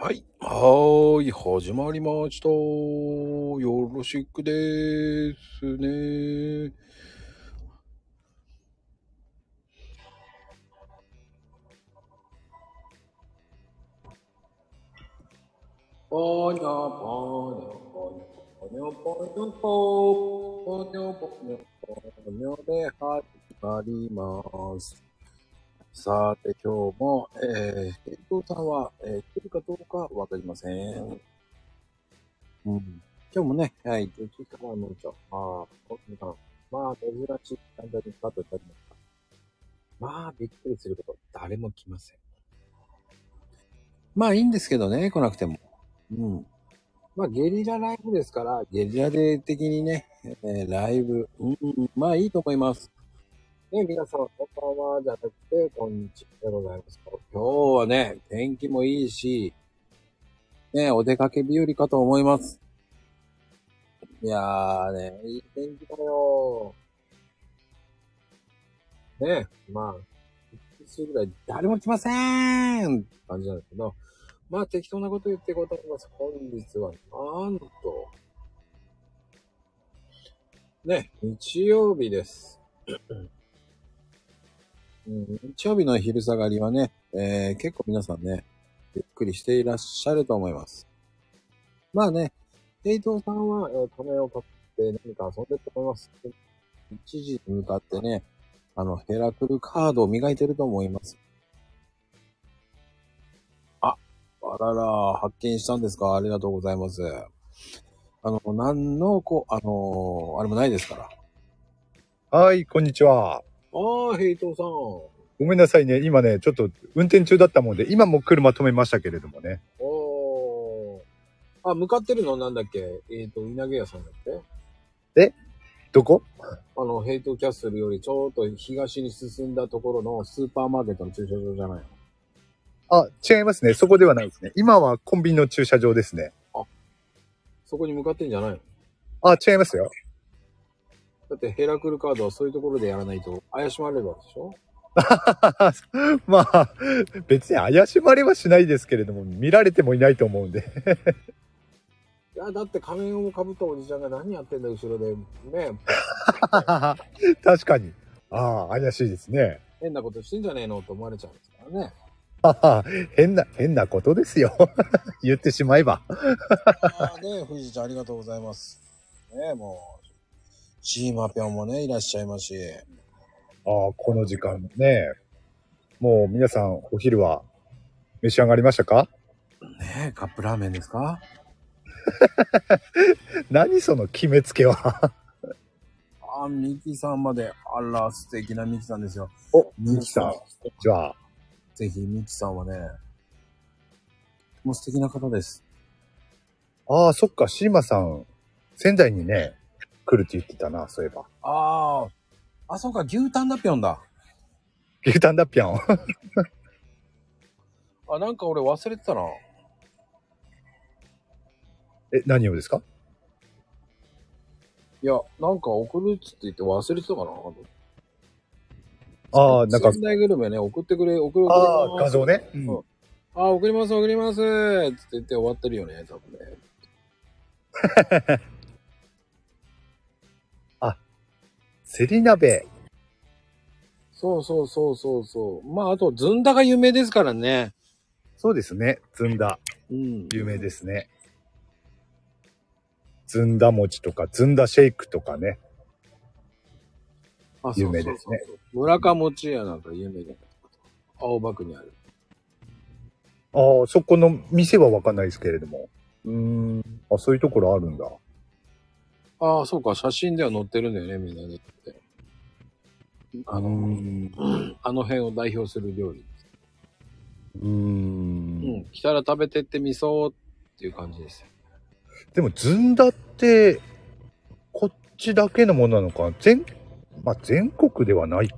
はい。始まりました。よろしくですね。で始まります。さて今日も、遠藤さんは、来るかどうかわかりません。今日もね、はい、10時からのちょ、珍しいスタンドにスタートいたしました。びっくりすること、誰も来ません。いいんですけどね、来なくても。ゲリラライブですから、ゲリラで的にね、ライブ、いいと思います。ね、皆さん、こんばんはじゃなくて、こんにちはでございます。今日はね、天気もいいし、ね、お出かけ日和かと思います。いやーね、いい天気だよ。ね、1時ぐらい誰も来ませーんって感じなんだけど、適当なこと言っていこうと思います。本日は、なんと、ね、日曜日です。日曜日の昼下がりはね、結構皆さんね、ゆっくりしていらっしゃると思います。平等さんは、ためを買って何か遊んでると思います。一時に向かってね、ヘラクルカードを磨いてると思います。発見したんですか？ありがとうございます。あれもないですから。はい、こんにちは。平等さん。ごめんなさいね。今ね、ちょっと運転中だったもんで、今も車止めましたけれどもね。向かってるのなんだっけ？稲毛屋さんだっけ？どこ？ヘイトキャッスルよりちょっと東に進んだところのスーパーマーケットの駐車場じゃないの？違いますね。そこではないですね。今はコンビニの駐車場ですね。そこに向かってんじゃないの？違いますよ。だってヘラクルカードはそういうところでやらないと怪しまれるわけでしょ？別に怪しまれはしないですけれども、見られてもいないと思うんで。いやだって仮面をかぶったおじちゃんが何やってんだ後ろでね。確かに。怪しいですね。変なことしてんじゃねえのと思われちゃうんですからね。変なことですよ。言ってしまえば。富士ちゃんありがとうございます。ねえもう。シーマピョンもねいらっしゃいますし、この時間ね、もう皆さんお昼は召し上がりましたか？ねえカップラーメンですか？何その決めつけは。ミキさんまで、あら素敵なミキさんですよ。ミキさん、こんにちは。ぜひミキさんはね、もう素敵な方です。そっかシーマさん仙台にね。来るって言ってたな、そういえば。そうか、牛タンだぴょんだ。牛タンだぴょん。なんか俺忘れてたな。何をですか？いや、なんか送るっつって言って忘れてたかな。なんか仙台グルメね、送ってくれ。画像ね。送りますっつって言って終わってるよね、多分ね。セリ鍋。そう。あと、ずんだが有名ですからね。そうですね。ずんだ。有名ですね。ずんだ餅とか、ずんだシェイクとかね。有名ですね。村上餅屋なんか有名じゃないですか。青葉区にある。そこの店はわかんないですけれども。そういうところあるんだ。そうか、写真では載ってるんだよね、みんなね。あの辺を代表する料理です。来たら食べてってみそうっていう感じです。でも、ずんだって、こっちだけのものなのか、全国ではないか。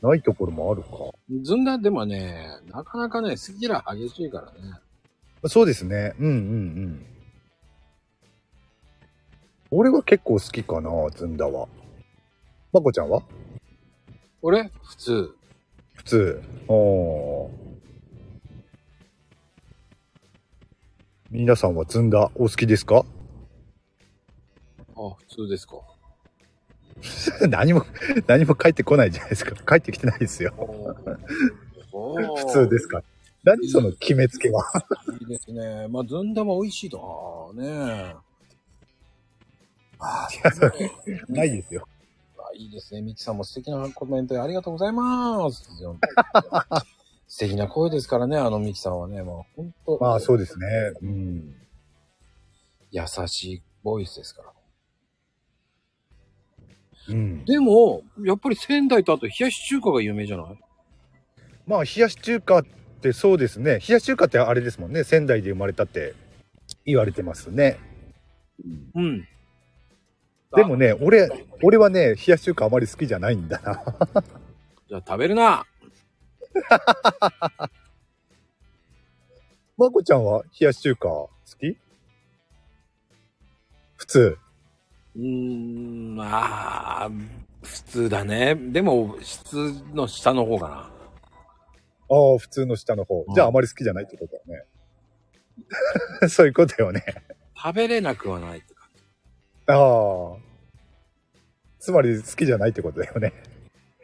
ないところもあるか。ずんだでもね、なかなかね、好きら激しいからね。そうですね。俺は結構好きかな、ずんだは。まこちゃんは？俺？普通。皆さんはずんだお好きですか？あ、普通ですか。何も返ってこないじゃないですか。返ってきてないですよ。普通ですか。何その決めつけは。いいですね。まあ、ずんだも美味しいとね。ああ、ね、ないですよ。いいですね。ミキさんも素敵なコメントありがとうございます。素敵な声ですからね、あのミキさんはね、もう本当。まあそうですね。うん。優しいボイスですから。うん。でもやっぱり仙台とあと冷やし中華が有名じゃない？まあ冷やし中華ってそうですね。冷やし中華ってあれですもんね。仙台で生まれたって言われてますね。うん。でもね、俺はね、冷やし中華あまり好きじゃないんだな。じゃあ食べるな。まこちゃんは冷やし中華好き？普通。まあ普通だね。でも質の下の方かな。ああ、普通の下の方。じゃああまり好きじゃないってことだよね。そういうことよね。食べれなくはない。ああ、つまり好きじゃないってことだよね。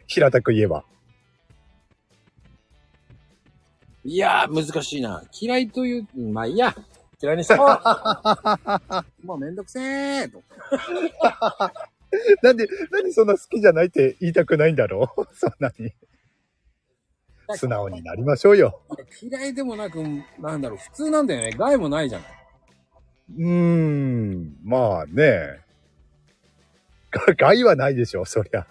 平たく言えば。いやー、難しいな。嫌いという、まあいいや。嫌いにしたら。もうめんどくせえと。なんでそんな好きじゃないって言いたくないんだろう。そんなに。素直になりましょうよ。嫌いでもなく、なんだろう、普通なんだよね。害もないじゃない。まあね。害はないでしょ、そりゃ。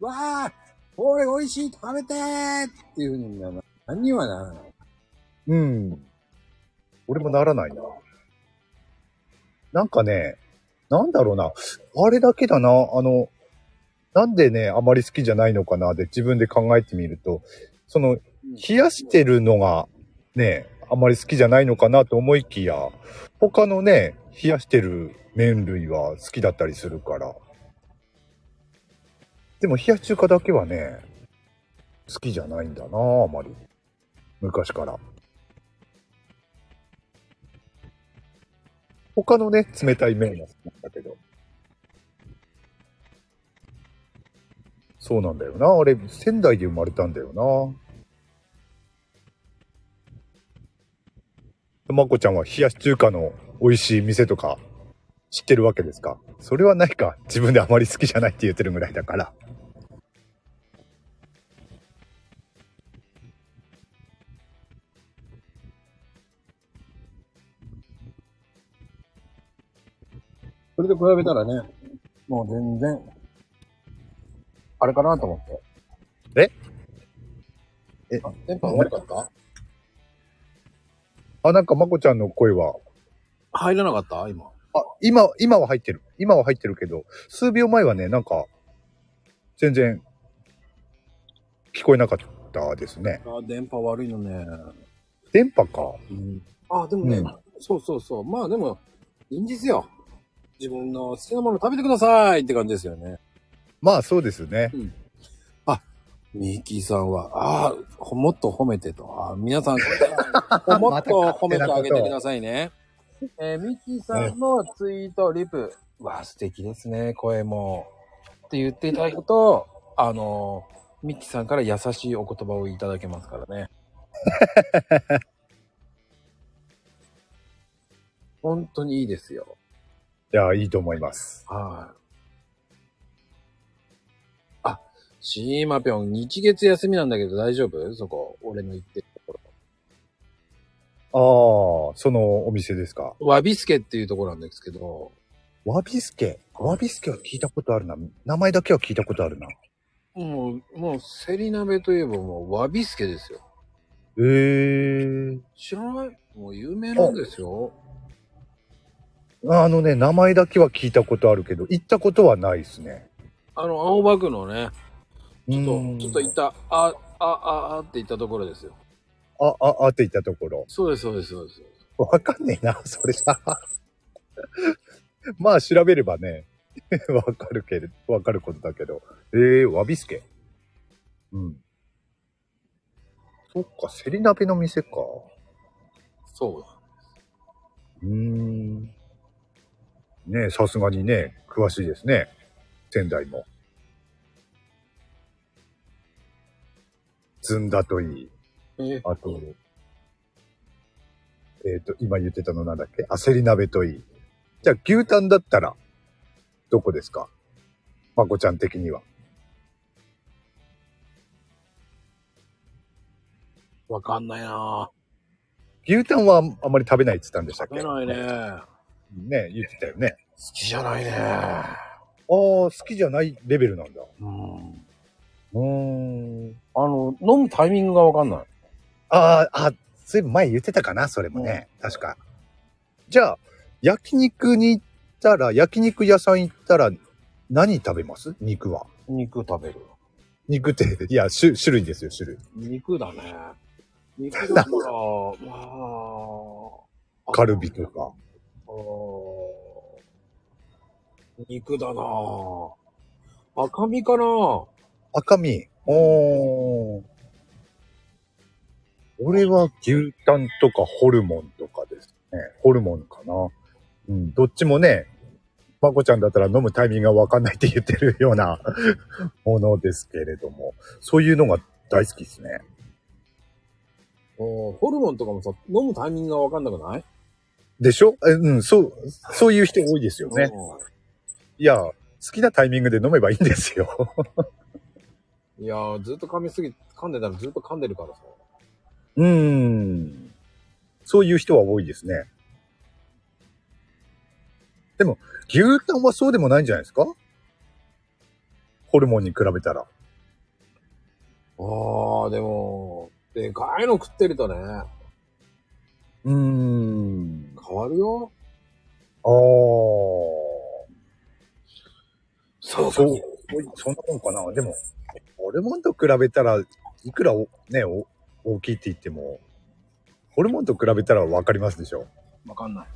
わあ、これ美味しい、食べてーっていうふうにならない。何にはならない。俺もならないな。なんかね、なんだろうな。あれだけだな。なんでね、あまり好きじゃないのかなで自分で考えてみると、その、冷やしてるのが、ね、あまり好きじゃないのかなと思いきや、他のね、冷やしてる麺類は好きだったりするから。でも冷やし中華だけはね、好きじゃないんだなぁ、あまり。昔から。他のね、冷たい麺が好きなんだけど。そうなんだよな。あれ、仙台で生まれたんだよな。まこちゃんは冷やし中華の美味しい店とか知ってるわけですか？それはないか。自分であまり好きじゃないって言ってるぐらいだから。それで比べたらね、もう全然、あれかなと思って。電波悪かった？あ、なんかまこちゃんの声は入らなかった今。あ、今は入ってる。今は入ってるけど、数秒前はね、なんか全然聞こえなかったですね。あ、電波悪いのね。電波か。あ、でもね、そう。まあでもいいんですよ。自分の好きなもの食べてくださいって感じですよね。まあそうですね。ミキさんは、もっと褒めてと。皆さん、もっと褒めてあげてくださいね。ミキさんのツイート、リプ。わあ、素敵ですね、声も。って言っていただくと、ミキさんから優しいお言葉をいただけますからね。本当にいいですよ。いや、いいと思います。はい。シーマピョン、日月休みなんだけど大丈夫？そこ、俺の行ってるところ。そのお店ですか？わびすけっていうところなんですけど。わびすけは聞いたことあるな。名前だけは聞いたことあるな。もう、セリ鍋といえばもう、わびすけですよ。知らない？もう有名なんですよ。あのね、名前だけは聞いたことあるけど、行ったことはないですね。青葉区のね、ちょっと行った、って行ったところですよ。って行ったところ。そうです。わかんねえな、それさ。まあ、調べればね、わかることだけど。わびすけ。そっか、セリ鍋の店か。そうだ。ねえ、さすがにね、詳しいですね。仙台も。ずんだといい。あと、今言ってたのなんだっけ？焦り鍋といい。じゃあ、牛タンだったら、どこですか？まこちゃん的には。わかんないなぁ。牛タンはあんまり食べないって言ったんでしたっけ？食べないね。ね、言ってたよね。好きじゃないね。ああ、好きじゃないレベルなんだ。飲むタイミングがわかんない。ずいぶん前言ってたかな、それもね。確か。じゃあ、焼肉屋さん行ったら、何食べます？肉は。肉食べる。肉って、いや、種類ですよ、種類。肉だね。肉だから、カルビとか。肉だなぁ。赤身かなぁ。赤身。俺は牛タンとかホルモンとかですね。ホルモンかな。うん、どっちもね、まこちゃんだったら飲むタイミングがわかんないって言ってるようなものですけれども、そういうのが大好きですね。ホルモンとかもさ、飲むタイミングがわかんなくない？でしょ？うん、そういう人多いですよね。いや、好きなタイミングで飲めばいいんですよ。いや、ずっと噛んでたらずっと噛んでるからさ。そういう人は多いですね。でも、牛タンはそうでもないんじゃないですか？ホルモンに比べたら。でも、でかいの食ってるとね。変わるよ。そう。そんなもんかな。でも、ホルモンと比べたら、いくら大きいって言っても、ホルモンと比べたらわかりますでしょ？わかんない。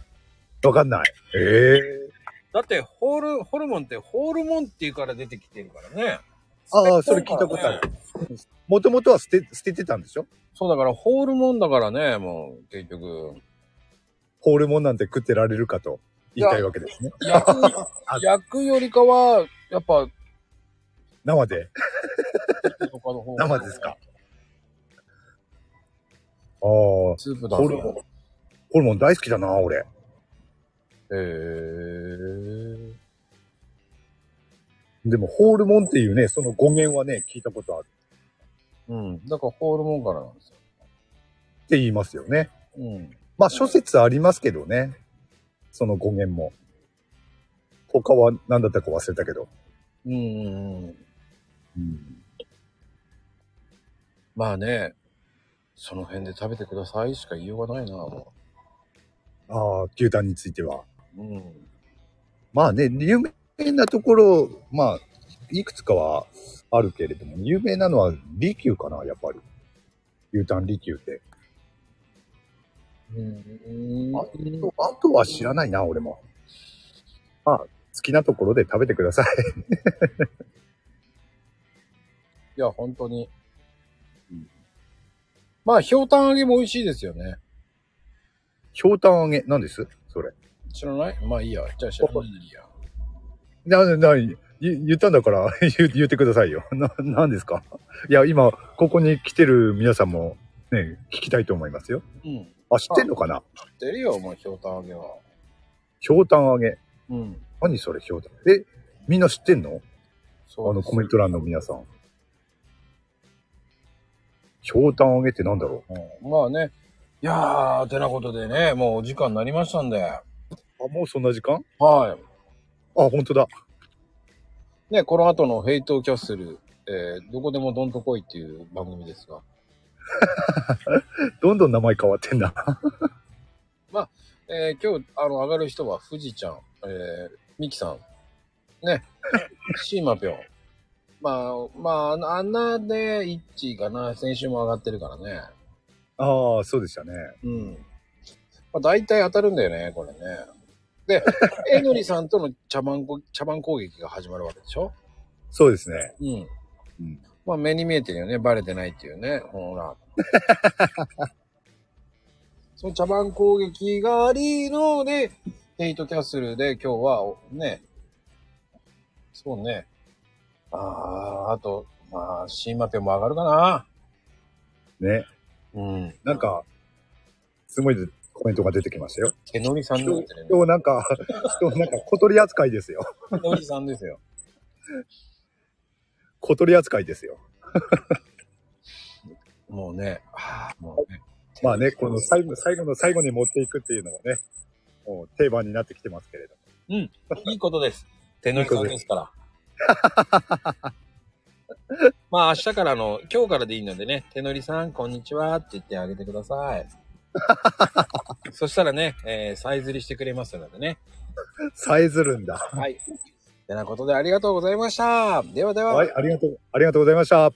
だってホルモンってホルモンっていうから出てきてるからね。それ聞いたことある。もともとは捨ててたんでしょ？そうだから、ホルモンだからね、もう、結局。ホルモンなんて食ってられるかと言いたいわけですね。焼くよりかは、やっぱ、生で。生ですか。スープだね。ホルモン大好きだな、俺。でも、ホルモンっていうね、その語源はね、聞いたことある。だから、ホルモンからなんですよ。って言いますよね。まあ、諸説ありますけどね。その語源も。他は何だったか忘れたけど。まあね。その辺で食べてくださいしか言いようがないな、もう。牛タンについては。まあね、有名なところ、まあ、いくつかはあるけれども、有名なのは利休かな、やっぱり。牛タン利休って。あとは知らないな、俺も。まあ、好きなところで食べてください。いや、本当に。まあ、ひょうたん揚げも美味しいですよね。ひょうたん揚げ、何ですそれ。知らない？まあいいや。じゃあ知らないでいいや。言ったんだから言ってくださいよ。何ですか？いや、今、ここに来てる皆さんもね、聞きたいと思いますよ。知ってんのかな？知ってるよ、もうひょうたん揚げは。ひょうたん揚げ。何それ、ひょうたん。みんな知ってんの？コメント欄の皆さん。ひょうたん揚げってなんだろう、まあね。いやー、てなことでね、もうお時間になりましたんで。もうそんな時間？はい。ほんとだ。ね、この後のヘイトをキャッスル、どこでもどんと来いっていう番組ですが。どんどん名前変わってんな。まあ、今日、上がる人は、富士ちゃん、ミキさん、ね、シーマピョン。まあ、あんなで、イッチかな、先週も上がってるからね。そうでしたね。まあ、大体当たるんだよね、これね。で、えのりさんとの茶番攻撃が始まるわけでしょ？そうですね。まあ、目に見えてるよね、バレてないっていうね、ほら。その茶番攻撃がありので、ヘイトキャッスルで今日は、ね、そうね、あと、まあ、シーマテンも上がるかな。ね。うん。なんか、すごいコメントが出てきましたよ。手乗りさんですね。今日なんか、小鳥扱いですよ。手乗りさんですよ。小鳥扱いですよ。もうね、もうね。まあね、この最後に持っていくっていうのもね、もう定番になってきてますけれども。うん。いいことです。手乗りさんですから。まあ明日からの今日からでいいのでね、手乗りさんこんにちはって言ってあげてください。そしたらね、さえずりしてくれますのでね。さえずるんだ。はい。てなことでありがとうございました。ではでは。はい、ありがとうございました。